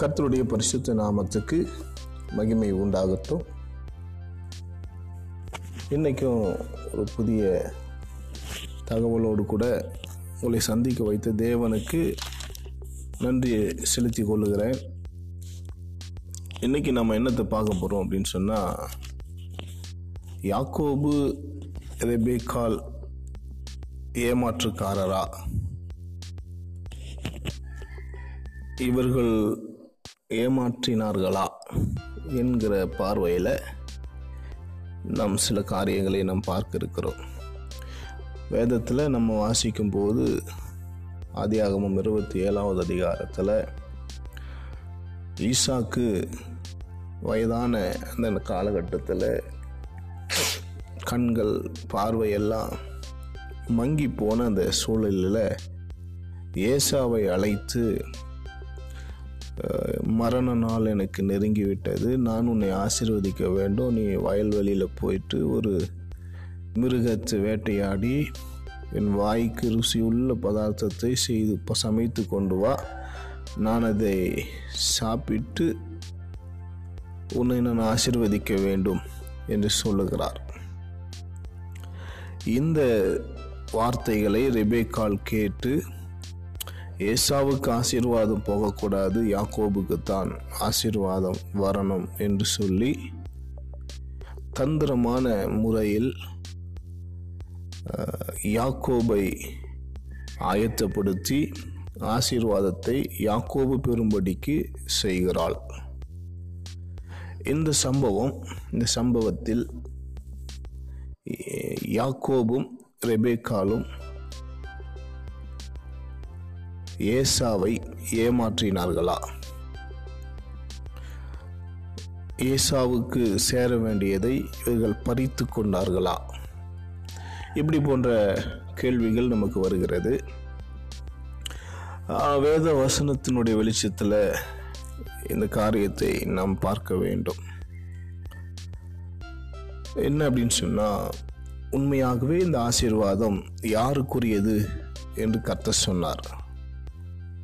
கர்த்தருடைய பரிசுத்த நாமத்துக்கு மகிமை உண்டாகட்டும். இன்றைக்கும் ஒரு புதிய தகவலோடு கூட உங்களை சந்திக்க வைத்த தேவனுக்கு நன்றியை செலுத்தி கொள்ளுகிறேன். இன்றைக்கி நம்ம என்னத்தை பார்க்க போகிறோம் அப்படின்னு சொன்னால், யாக்கோபு ரெபேக்கால் ஏமாற்றுக்காரரா, இவர்கள் ஏமாற்றினார்களா என்கிற பார்வையில் நாம் சில காரியங்களை நாம் பார்க்க இருக்கிறோம். வேதத்தில் நம்ம வாசிக்கும் போது ஆதியாகமம் 27வது அதிகாரத்தில் ஈசாக்கு வயதான அந்த காலகட்டத்தில் கண்கள் பார்வையெல்லாம் மங்கி போன அந்த சூழலில் ஏசாவை அழைத்து, மரண நாள் எனக்கு நெருங்கிவிட்டது, நான் உன்னை ஆசீர்வதிக்க வேண்டும், நீ வயல்வெளியில் போயிட்டு ஒரு மிருகத்து வேட்டையாடி என் வாய்க்கு ருசியுள்ள பதார்த்தத்தை செய்து சமைத்து கொண்டு வா, நான் அதை சாப்பிட்டு உன்னை நான் ஆசீர்வதிக்க வேண்டும் என்று சொல்லுகிறார். இந்த வார்த்தைகளை ரெபேக்காள் கேட்டு, ஏசாவுக்கு ஆசீர்வாதம் போகக்கூடாது, யாக்கோபுக்குத்தான் ஆசீர்வாதம் வரணும் என்று சொல்லி தந்திரமான முறையில் யாக்கோபை ஆயத்தப்படுத்தி ஆசீர்வாதத்தை யாக்கோபு பெறும்படிக்கு செய்கிறாள். இந்த சம்பவத்தில் யாக்கோபும் ரெபேக்காலும் ஏசாவை ஏமாற்றினார்களா? ஏசாவுக்கு சேர வேண்டியதை இவர்கள் பறித்து கொண்டார்களா? இப்படி போன்ற கேள்விகள் நமக்கு வருகிறது. வேத வசனத்தினுடைய வெளிச்சத்தில் இந்த காரியத்தை நாம் பார்க்க வேண்டும். என்ன அப்படின்னு சொன்னால், உண்மையாகவே இந்த ஆசீர்வாதம் யாருக்குரியது என்று கர்த்தர் சொன்னார்.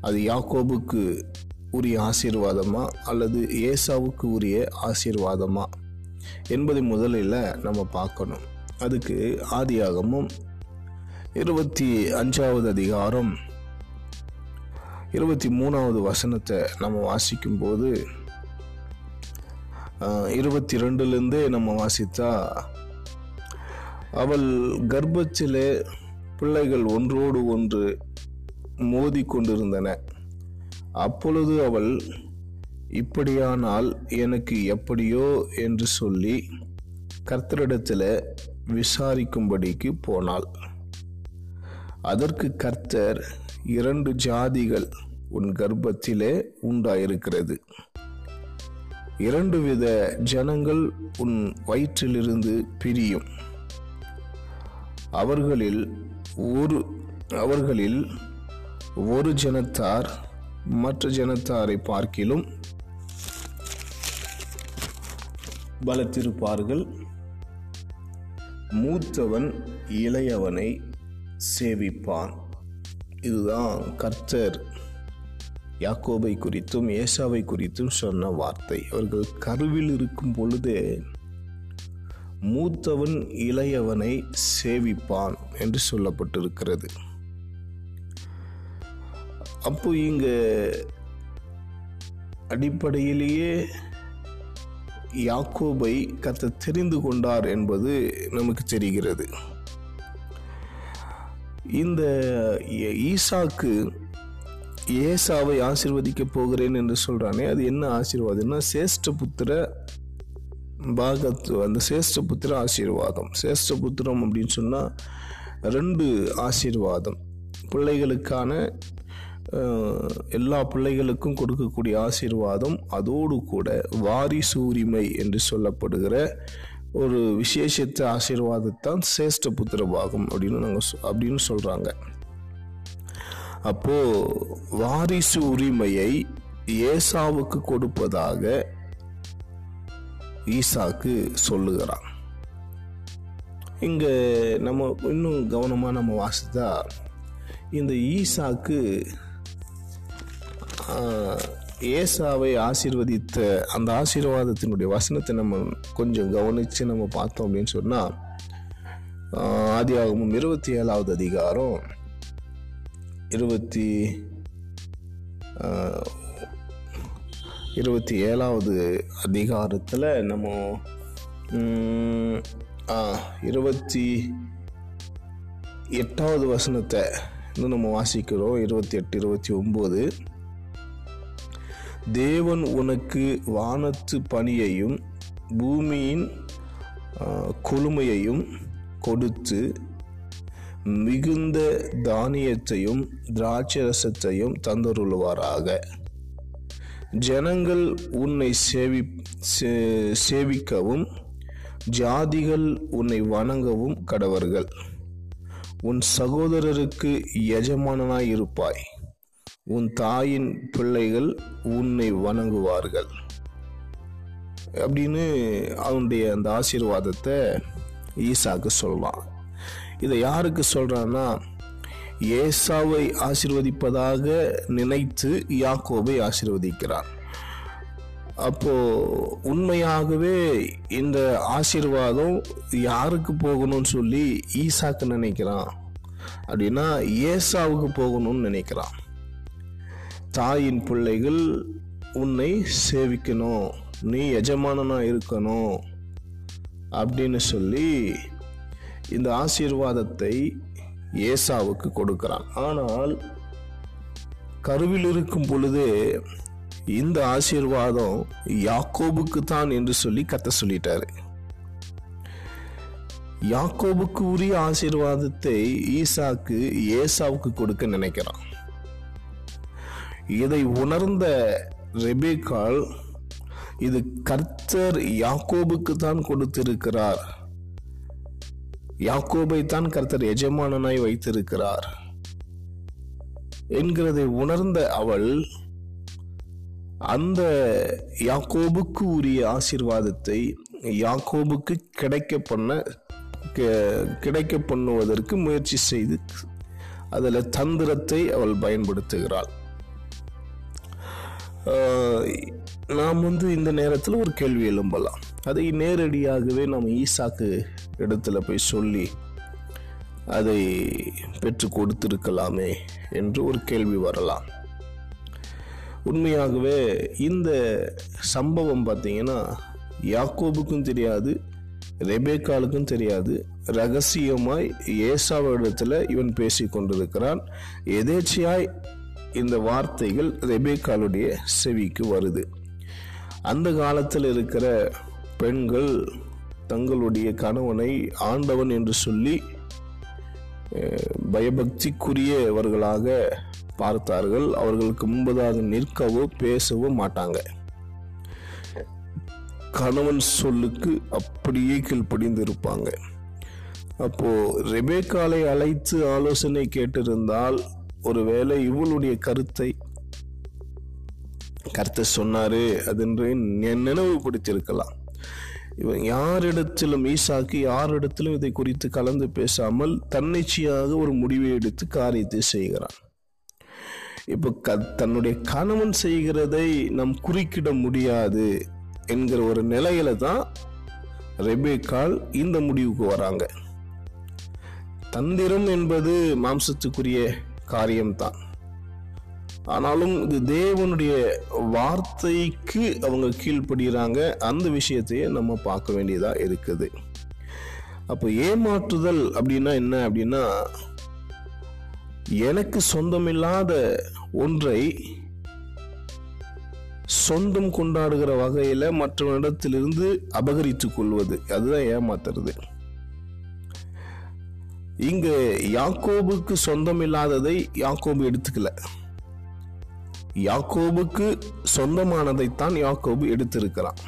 அது யாக்கோபுக்கு உரிய ஆசீர்வாதமா அல்லது ஏசாவுக்கு உரிய ஆசீர்வாதமா என்பதை முதலில் நம்ம பார்க்கணும். அதுக்கு ஆதியாகமும் 25வது அதிகாரம் 23வது வசனத்தை நம்ம வாசிக்கும்போது, 22லேருந்தே நம்ம வாசித்தா, அவள் கர்ப்பத்திலே பிள்ளைகள் ஒன்றோடு ஒன்று மோதி கொண்டிருந்தன. அப்பொழுது அவள், இப்படியானால் எனக்கு எப்படியோ என்று சொல்லி கர்த்தரிடத்தில் விசாரிக்கும்படிக்கு போனாள். அதற்கு கர்த்தர், 2 ஜாதிகள் உன் கர்ப்பத்திலே உண்டாயிருக்கிறது, 2 வித ஜனங்கள் உன் வயிற்றிலிருந்து பிரியும், அவர்களில் ஒரு ஜனத்தார் மற்ற ஜனத்தாரை பார்க்கிலும் பலத்திருப்பார்கள், மூத்தவன் இளையவனை சேவிப்பான். இதுதான் கர்த்தர் யாக்கோபை குறித்தும் ஏசாவை குறித்தும் சொன்ன வார்த்தை. அவர்கள் கருவில் இருக்கும் பொழுதே மூத்தவன் இளையவனை சேவிப்பான் என்று சொல்லப்பட்டிருக்கிறது. அப்போ இங்கு அடிப்படையிலேயே யாக்கோபை கர்த்தர் தெரிந்து கொண்டார் என்பது நமக்கு தெரிகிறது. இந்த ஈசாக்கு ஏசாவை ஆசீர்வதிக்க போகிறேன் என்று சொல்கிறானே, அது என்ன ஆசீர்வாதம்னா, சேஷ்டபுத்திர ஆசீர்வாதம். சேஷ்டபுத்திரம் அப்படின்னு சொன்னால் 2 ஆசீர்வாதம், பிள்ளைகளுக்கான எல்லா பிள்ளைகளுக்கும் கொடுக்கக்கூடிய ஆசீர்வாதம், அதோடு கூட வாரிசு உரிமை என்று சொல்லப்படுகிற ஒரு விசேஷித்த ஆசீர்வாதத்தான் சேஷ்ட புத்திர பாகம் அப்படின்னு சொல்கிறாங்க. அப்போது வாரிசு உரிமையை ஏசாவுக்கு கொடுப்பதாக ஈசாக்கு சொல்லுகிறான். இங்கே நம்ம இன்னும் கவனமாக நம்ம வாசித்தா, இந்த ஈசாக்கு ஏசாவை ஆசீர்வதித்த அந்த ஆசீர்வாதத்தினுடைய வசனத்தை நம்ம கொஞ்சம் கவனித்து நம்ம பார்த்தோம் அப்படின்னு சொன்னால், ஆதியாகமம் 27வது அதிகாரம் 27வது அதிகாரத்தில் நம்ம 28வது வசனத்தை இன்னும் நம்ம வாசிக்கிறோம். 28, 29. தேவன் உனக்கு வானத்து பனியையும் பூமியின் கொழுமையையும் கொடுத்து மிகுந்த தானியத்தையும் திராட்சரசத்தையும் தந்தருள்வாராக. ஜனங்கள் உன்னை சேவிக்கவும் ஜாதிகள் உன்னை வணங்கவும் கடவர்கள். உன் சகோதரருக்கு எஜமானனாய் இருப்பாய். உன் தாயின் பிள்ளைகள் உன்னை வணங்குவார்கள் அப்படின்னு அவனுடைய அந்த ஆசீர்வாதத்தை ஈசாக்கு சொல்றான். இதை யாருக்கு சொல்றான்னா, ஏசாவை ஆசீர்வதிப்பதாக நினைத்து யாக்கோபை ஆசீர்வதிக்கிறான். அப்போ உண்மையாகவே இந்த ஆசீர்வாதம் யாருக்கு போகணும்னு சொல்லி ஈசாக்கு நினைக்கிறான் அப்படின்னா, ஏசாவுக்கு போகணும்னு நினைக்கிறான். தாயின் பிள்ளைகள் உன்னை சேவிக்கணும், நீ எஜமானனா இருக்கணும் அப்படின்னு சொல்லி இந்த ஆசீர்வாதத்தை ஏசாவுக்கு கொடுக்கிறான். ஆனால் கருவில் இருக்கும் பொழுதே இந்த ஆசீர்வாதம் யாக்கோபுக்கு தான் என்று சொல்லி கர்த்தர் சொல்லிட்டாரு. யாக்கோபுக்கு உரிய ஆசீர்வாதத்தை ஈசாக்கு ஏசாவுக்கு கொடுக்க நினைக்கிறான். இதை உணர்ந்த ரெபேக்காள், இது கர்த்தர் யாக்கோபுக்கு தான் கொடுத்திருக்கிறார், யாக்கோபை தான் கர்த்தர் எஜமானனாய் வைத்திருக்கிறார் என்கிறதை உணர்ந்த அவள் அந்த யாக்கோபுக்கு உரிய ஆசீர்வாதத்தை யாக்கோபுக்கு கிடைக்க பண்ணுவதற்கு முயற்சி செய்து அதில் தந்திரத்தை அவள் பயன்படுத்துகிறாள். நாம் இந்த நேரத்தில் ஒரு கேள்வி எழும்பலாம். அதை நேரடியாகவே நாம் ஈசாக்கு இடத்துல போய் சொல்லி அதை பெற்று கொடுத்திருக்கலாமே என்று ஒரு கேள்வி வரலாம். உண்மையாகவே இந்த சம்பவம் பார்த்தீங்கன்னா யாக்கோபுக்கும் தெரியாது, ரெபேக்காளுக்கும் தெரியாது. ரகசியமாய் ஏசாவிடத்தில் இவன் பேசி கொண்டிருக்கிறான். எதேச்சையாய் இந்த வார்த்தைகள் ரெபேக்காளுடைய செவிக்கு வருது. அந்த காலத்தில் இருக்கிற பெண்கள் தங்களுடைய கணவனை ஆண்டவன் என்று சொல்லி பயபக்திக்குரியவர்களாக பார்த்தார்கள். அவர்களுக்கு முன்பதாக நிற்கவோ பேசவோ மாட்டாங்க. கணவன் சொல்லுக்கு அப்படியே கீழ்ப்படிந்து இருப்பாங்க. அப்போ ரெபேக்காலை அழைத்து ஆலோசனை கேட்டிருந்தால் ஒருவேளை இவளுடைய கருத்தை சொன்னாரு அதென்று நினைவுபடுத்தியிருக்கலாம். இவன் யாரிடத்திலும், ஈசாக்கு யாரிடத்திலும் இதை குறித்து கலந்து பேசாமல் தன்னிச்சையாக ஒரு முடிவை எடுத்து காரியத்தை செய்கிறான். இப்போ தன்னுடைய கணவன் செய்கிறதை நாம் குறிக்கிட முடியாது என்கிற ஒரு நிலையில தான் ரெபேக்காள் இந்த முடிவுக்கு வராங்க. தந்திரம் என்பது மாம்சத்துக்குரிய காரியம்தான். ஆனாலும் இது தேவனுடைய வார்த்தைக்கு அவங்க கீழ்ப்படுகிறாங்க. அந்த விஷயத்தையே நம்ம பார்க்க வேண்டியதாக இருக்குது. அப்போ ஏமாற்றுதல் அப்படின்னா என்ன அப்படின்னா, எனக்கு சொந்தமில்லாத ஒன்றை சொந்தம் கொண்டாடுகிற வகையில் மற்றவனிடத்திலிருந்து அபகரித்துக் கொள்வது, அதுதான் ஏமாத்துறது. இங்கு யாக்கோபுக்கு சொந்தமில்லாததை யாக்கோபு எடுத்துக்கல, யாக்கோபுக்கு சொந்தமானதைத்தான் யாக்கோபு எடுத்திருக்கிறான்.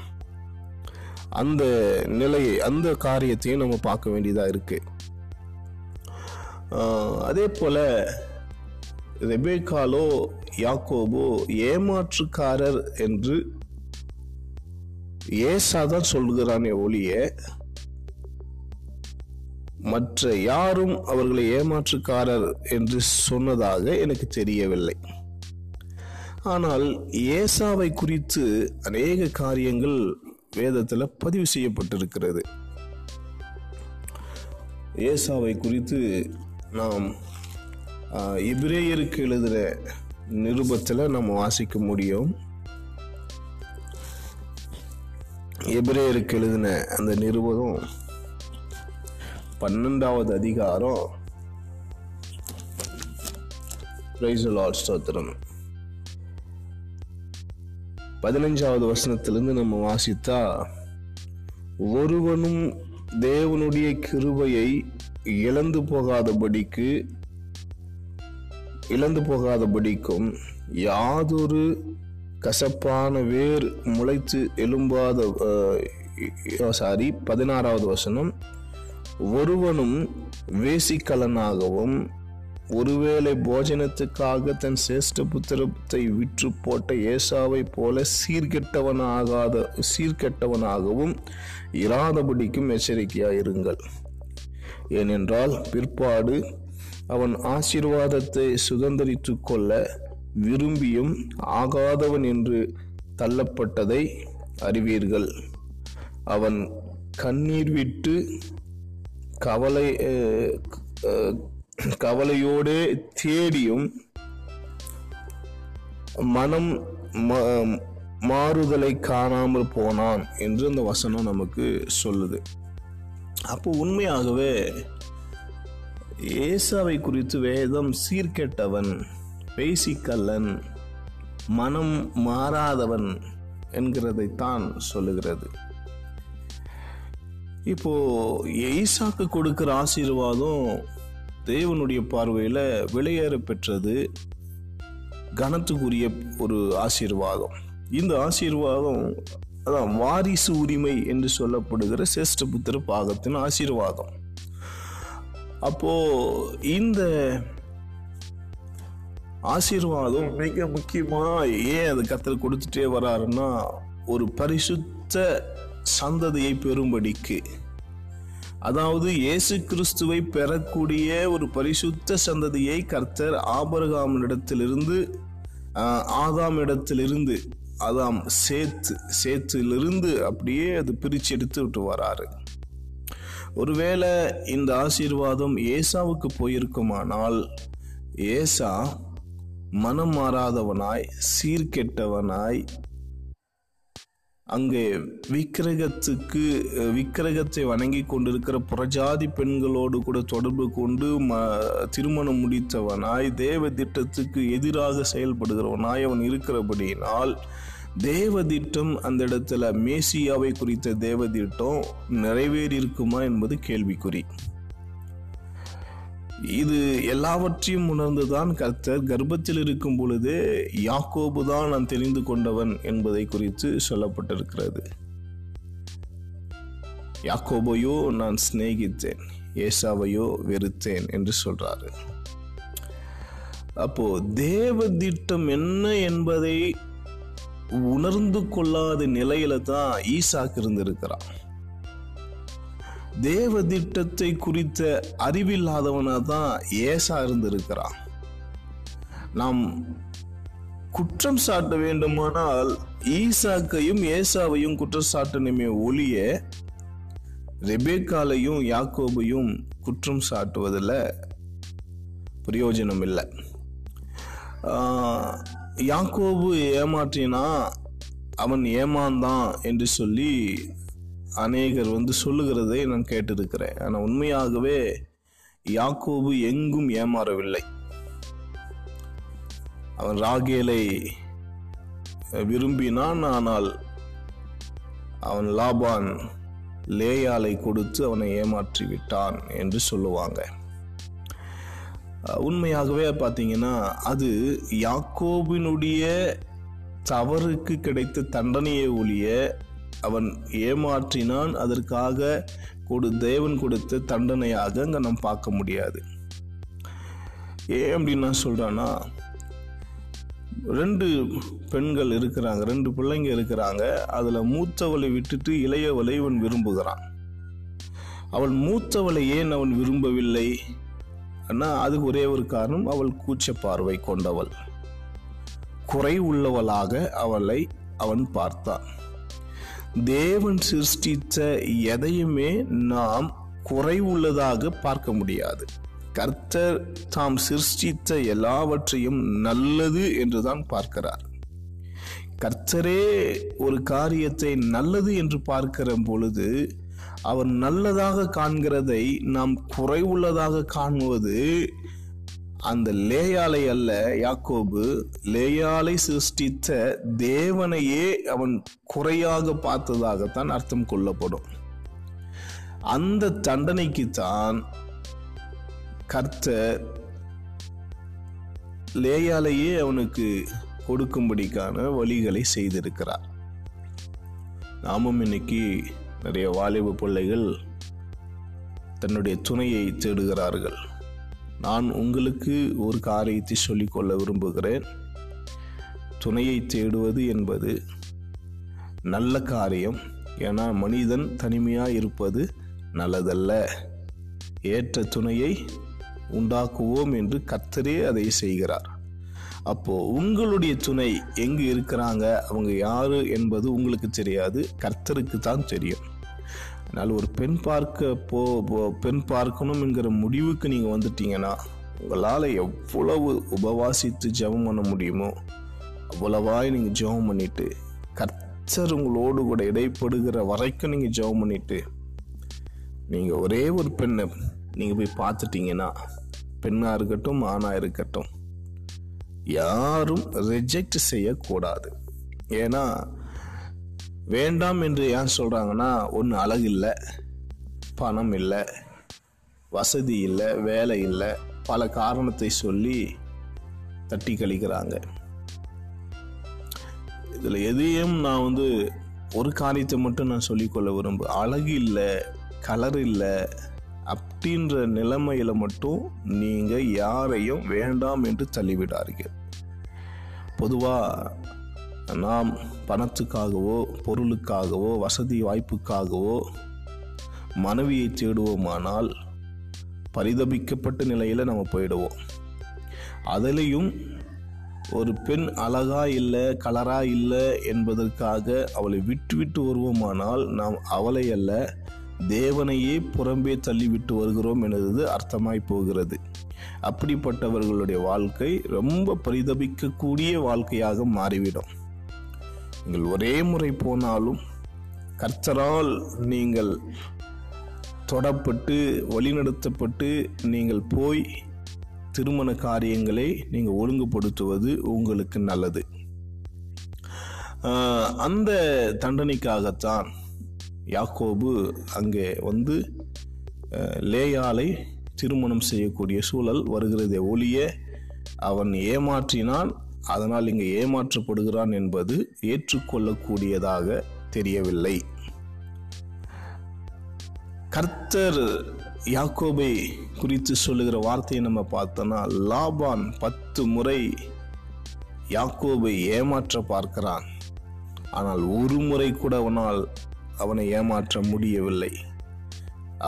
அந்த நிலையை, அந்த காரியத்தையும் நம்ம பார்க்க வேண்டியதாக இருக்கு. அதே போல ரெபேக்காலோ யாக்கோபோ ஏமாற்றுக்காரர் என்று ஏசாதான் சொல்கிறானே ஒழிய மற்ற யாரும் அவர்களை ஏமாற்றுக்காரர் என்று சொன்னதாக எனக்கு தெரியவில்லை. ஆனால் ஏசாவை குறித்து அநேக காரியங்கள் வேதத்தில் பதிவு செய்யப்பட்டிருக்கிறது. ஏசாவை குறித்து நாம் எபிரேயருக்கு எழுதுகிற நிருபத்தில் நாம் வாசிக்க முடியும். எபிரேயருக்கு எழுதின அந்த நிருபம் 12வது அதிகாரம் 15வது வசனத்திலிருந்து நம்ம வாசித்தா, ஒருவனும் தேவனுடைய கிருபையை இழந்து போகாதபடிக்கும் யாதொரு கசப்பான வேர் முளைத்து எழும்பாத 16வது வசனம், ஒருவனும் வேசிக்கலனாகவும் ஒருவேளை போஜனத்துக்காக தன் சேஷ்ட புத்திரத்தை விற்று போட்ட ஏசாவை போல சீர்கெட்டவனாகவும் இராதபடிக்கும் எச்சரிக்கையாயிருங்கள். ஏனென்றால் பிற்பாடு அவன் ஆசீர்வாதத்தை சுதந்தரித்து கொள்ள விரும்பியும் ஆகாதவன் என்று தள்ளப்பட்டதை அறிவீர்கள். அவன் கண்ணீர் விட்டு கவலையோடு தேடியும் மனம் மாறுதலை காணாமல் போனான் என்று அந்த வசனம் நமக்கு சொல்லுது. அப்போ உண்மையாகவே ஏசாவை குறித்து வேதம் சீர்கெட்டவன், பேசிக்கல்லன், மனம் மாறாதவன் என்கிறதைத்தான் சொல்லுகிறது. இப்போ ஏசாக்கு கொடுக்கிற ஆசீர்வாதம் தேவனுடைய பார்வையில் விலையேற பெற்றது, கனத்துக்குரிய ஒரு ஆசீர்வாதம். இந்த ஆசீர்வாதம் அதான் வாரிசு உரிமை என்று சொல்லப்படுகிற சேஷ்ட புத்திர பாகத்தின் ஆசீர்வாதம். அப்போ இந்த ஆசீர்வாதம் மிக முக்கியமாக ஏன் அது கர்த்தர் கொடுத்துட்டே வராருன்னா, ஒரு பரிசுத்த சந்ததியை பெறும்படிக்கு, அதாவது இயேசு கிறிஸ்துவை பெறக்கூடிய ஒரு பரிசுத்த சந்ததியை கர்த்தர் ஆபிரகாமிடத்திலிருந்து ஆதாமிடத்திலிருந்து சேத்திலிருந்து அப்படியே அது பிரித்து எடுத்து விட்டு வராரு. ஒருவேளை இந்த ஆசீர்வாதம் ஏசாவுக்கு போயிருக்குமானால், ஏசா மனம் மாறாதவனாய் சீர்கெட்டவனாய் அங்கே விக்கிரகத்தை வணங்கி கொண்டிருக்கிற புறஜாதி பெண்களோடு கூட தொடர்பு கொண்டு திருமணம் முடித்தவனாய் தேவ திட்டத்துக்கு எதிராக செயல்படுகிறவனாய் அவன் இருக்கிறபடியினால் தேவ திட்டம் அந்த இடத்துல மேசியாவை குறித்த தேவ திட்டம் நிறைவேறியிருக்குமா என்பது கேள்விக்குறி. இது எல்லாவற்றையும் உணர்ந்துதான் கர்த்தர் கர்ப்பத்தில் இருக்கும் பொழுதே யாக்கோபு தான் நான் தெரிந்து கொண்டவன் என்பதை குறித்து சொல்லப்பட்டிருக்கிறது. யாக்கோபையோ நான் சிநேகித்தேன், ஏசாவையோ வெறுத்தேன் என்று சொல்றாரு. அப்போ தேவ திட்டம் என்ன என்பதை உணர்ந்து கொள்ளாத நிலையில தான் ஈசாக்கு இருந்திருக்கிறான். தேவ திட்டத்தை குறித்த அறிவில்லாதவனாக தான் ஏசா இருந்திருக்கிறான். நாம் குற்றம் சாட்ட வேண்டுமானால் ஈசாக்கையும் ஏசாவையும் குற்றம் சாட்டணுமே ஒழிய ரெபேக்காலையும் யாக்கோபையும் குற்றம் சாட்டுவதில் பிரயோஜனம் இல்லை. யாக்கோபு ஏமாற்றினா அவன் ஏமாந்தான் என்று சொல்லி அநேகர் சொல்லுகிறதை நான் கேட்டிருக்கிறேன். ஆனால் உண்மையாகவே யாக்கோபு எங்கும் ஏமாறவில்லை. அவன் ராகேலை விரும்பினான், ஆனால் அவன் லாபான் லேயாலை கொடுத்து அவனை ஏமாற்றி விட்டான் என்று சொல்லுவாங்க. உண்மையாகவே பார்த்தீங்கன்னா அது யாக்கோபினுடைய தவறுக்கு கிடைத்த தண்டனையை ஒழிய அவன் ஏமாற்றினான், அதற்காக தேவன் கொடுத்த தண்டனையாக அங்கே நம்ம பார்க்க முடியாது. ஏன் அப்படின்னு நான் சொல்கிறேன்னா, 2 பெண்கள் இருக்கிறாங்க, 2 பிள்ளைங்க இருக்கிறாங்க. அதில் மூத்தவளை விட்டுட்டு இளையவளை இவன் விரும்புகிறான். அவன் மூத்தவளை ஏன் அவன் விரும்பவில்லை? ஆனால் அதுக்கு ஒரே ஒரு காரணம், அவள் கூச்ச பார்வை கொண்டவள். குறைவுள்ளவளாக அவளை அவன் பார்த்தான். தேவன் சிருஷ்டித்த எதையுமே நாம் குறைவுள்ளதாக பார்க்க முடியாது. கர்த்தர் தாம் சிருஷ்டித்த எல்லாவற்றையும் நல்லது என்றுதான் பார்க்கிறார். கர்த்தரே ஒரு காரியத்தை நல்லது என்று பார்க்கிற பொழுது அவர் நல்லதாக காண்கிறதை நாம் குறைவுள்ளதாக காணுவது அந்த லேயாலை அல்ல. யாக்கோபு லேயாலை சிருஷ்டித்த தேவனையே அவன் குறையாக பார்த்ததாகத்தான் அர்த்தம் கொள்ளப்படும். அந்த தண்டனைக்குத்தான் கர்த்தர் லேயாலையே அவனுக்கு கொடுக்கும்படிக்கான வழிகளை செய்திருக்கிறார். நாமும் இன்னைக்கு நிறைய வாலிப பிள்ளைகள் தன்னுடைய துணையை தேடுகிறார்கள். நான் உங்களுக்கு ஒரு காரியத்தை சொல்லிக்கொள்ள விரும்புகிறேன். துணையை தேடுவது என்பது நல்ல காரியம். ஏன்னா மனிதன் தனிமையாக இருப்பது நல்லதல்ல. ஏற்ற துணையை உண்டாக்குவோம் என்று கர்த்தரே அதை செய்கிறார். அப்போது உங்களுடைய துணை எங்கு இருக்கிறாங்க, அவங்க யார் என்பது உங்களுக்கு தெரியாது, கர்த்தருக்கு தான் தெரியும். அதனால் ஒரு பெண் பார்க்கணும் என்கிற முடிவுக்கு நீங்கள் வந்துட்டீங்கன்னா உங்களால் எவ்வளவு உபவாசித்து ஜெபம் பண்ண முடியுமோ அவ்வளவாய் நீங்கள் ஜெபம் பண்ணிவிட்டு, கர்த்தர் உங்களோடு கூட இடைப்படுகிற வரைக்கும் நீங்கள் ஜெபம் பண்ணிவிட்டு, நீங்கள் ஒரே ஒரு பெண்ணை நீங்கள் போய் பார்த்துட்டிங்கன்னா, பெண்ணாக இருக்கட்டும் ஆணாக இருக்கட்டும், யாரும் ரிஜெக்ட் செய்யக்கூடாது. ஏன்னா வேண்டாம் என்று ஏன் சொல்கிறாங்கன்னா, ஒன்று அழகு இல்லை, பணம் இல்லை, வசதி இல்லை, வேலை இல்லை, பல காரணத்தை சொல்லி தட்டி கழிக்கிறாங்க. இதில் எதையும் நான் ஒரு காரியத்தை மட்டும் நான் சொல்லிக்கொள்ள விரும்புகிறேன். அழகு இல்லை, கலர் இல்லை அப்படின்ற நிலைமையில் மட்டும் நீங்கள் யாரையும் வேண்டாம் என்று தள்ளிவிடார்கள். பொதுவாக நாம் பணத்துக்காகவோ பொருளுக்காகவோ வசதி வாய்ப்புக்காகவோ மனைவியை தேடுவோமானால் பரிதபிக்கப்பட்ட நிலையில் நம்ம போயிடுவோம். அதிலையும் ஒரு பெண் அழகாக இல்லை, கலராக இல்லை என்பதற்காக அவளை விட்டு வருவோமானால் நாம் அவளை அல்ல தேவனையே புறம்பே தள்ளிவிட்டு வருகிறோம் என்பது அர்த்தமாய் போகிறது. அப்படிப்பட்டவர்களுடைய வாழ்க்கை ரொம்ப பரிதபிக்கக்கூடிய வாழ்க்கையாக மாறிவிடும். நீங்கள் ஒரே முறை போனாலும் கர்த்தரால் நீங்கள் தொடப்பட்டு வழிநடத்தப்பட்டு நீங்கள் போய் திருமண காரியங்களை நீங்கள் ஒழுங்குபடுத்துவது உங்களுக்கு நல்லது. அந்த தண்டனைக்காகத்தான் யாக்கோபு அங்கே லேயாலை திருமணம் செய்யக்கூடிய சூழல் வருகிறதே ஒழிய அவன் ஏமாற்றினான், அதனால் இங்கே ஏமாற்றப்படுகிறான் என்பது ஏற்றுக்கொள்ளக்கூடியதாக தெரியவில்லை. கர்த்தர் யாக்கோபை குறித்து சொல்லுகிற வார்த்தையை நம்ம பார்த்தோன்னா, லாபான் 10 முறை யாக்கோபை ஏமாற்ற பார்க்கிறான், ஆனால் ஒரு முறை கூட அவனால் அவனை ஏமாற்ற முடியவில்லை.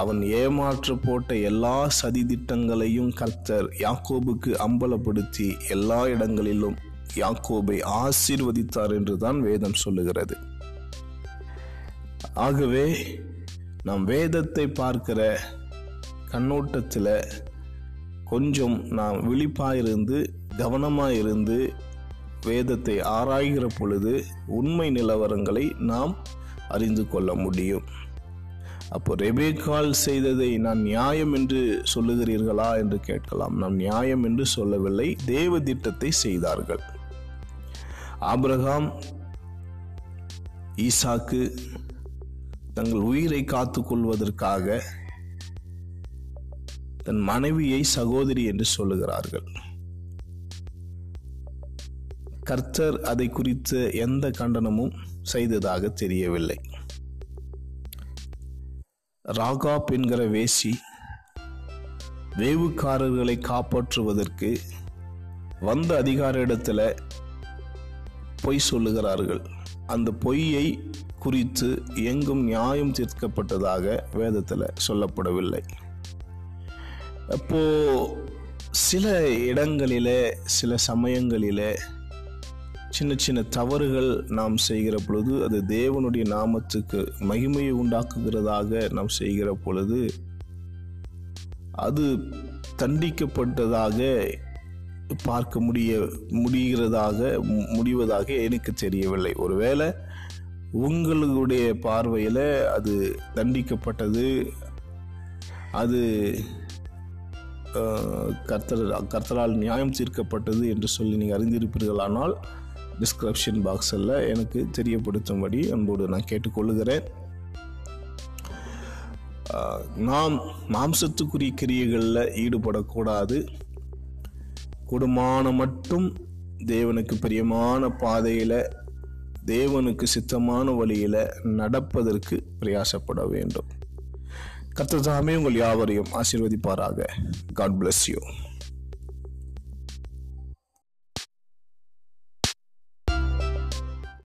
அவன் ஏமாற்ற போட்ட எல்லா சதித்திட்டங்களையும் கர்த்தர் யாக்கோபுக்கு அம்பலப்படுத்தி எல்லா இடங்களிலும் யாக்கோபை ஆசீர்வதித்தார் என்றுதான் வேதம் சொல்லுகிறது. ஆகவே நாம் வேதத்தை பார்க்கிற கண்ணோட்டத்தில் கொஞ்சம் நாம் விழிப்பாயிருந்து கவனமாயிருந்து வேதத்தை ஆராய்கிற பொழுது உண்மை நிலவரங்களை நாம் அறிந்து கொள்ள முடியும். அப்போ ரெபேக்காள் செய்ததை நான் நியாயம் என்று சொல்லுகிறீர்களா என்று கேட்கலாம். நாம் நியாயம் என்று சொல்லவில்லை, தேவ திட்டத்தை செய்தார்கள். ஆபிரகாம் ஈசாக்கு தங்கள் உயிரை காத்து கொள்வதற்காக தன் மனைவியை சகோதரி என்று சொல்லுகிறார்கள். கர்த்தர் அதை குறித்த எந்த கண்டனமும் செய்ததாக தெரியவில்லை. ராகாப் என்கிற வேசி வேவுக்காரர்களை காப்பாற்றுவதற்கு வந்த அதிகார இடத்துல பொய் சொல்லுகிறார்கள். அந்த பொய்யை குறித்து எங்கும் நியாயம் தீர்க்கப்பட்டதாக வேதத்தில் சொல்லப்படவில்லை. அப்போ சில இடங்களிலே சில சமயங்களிலே சின்ன சின்ன தவறுகள் நாம் செய்கிற பொழுது, அது தேவனுடைய நாமத்துக்கு மகிமையை உண்டாக்குகிறதாக நாம் செய்கிற பொழுது அது தண்டிக்கப்பட்டதாக பார்க்க முடிவதாக எனக்கு தெரியவில்லை. ஒருவேளை உங்களுடைய பார்வையில் அது தண்டிக்கப்பட்டது, அது கர்த்தரால் நியாயம் தீர்க்கப்பட்டது என்று சொல்லி நீங்கள் அறிந்திருப்பீர்களானால் டிஸ்கிரிப்ஷன் பாக்ஸில் எனக்கு தெரியப்படுத்தும்படி அன்போடு நான் கேட்டுக்கொள்கிறேன். நாம் மாம்சத்துக்குரிய கிரியைகளில் ஈடுபடக்கூடாது. கூடுமான மட்டும் தேவனுக்கு பிரியமான பாதையில், தேவனுக்கு சித்தமான வழியில் நடப்பதற்கு பிரயாசப்பட வேண்டும். கர்த்தர் தாமே உங்கள் யாவரையும் ஆசீர்வதிப்பாராக. God bless you.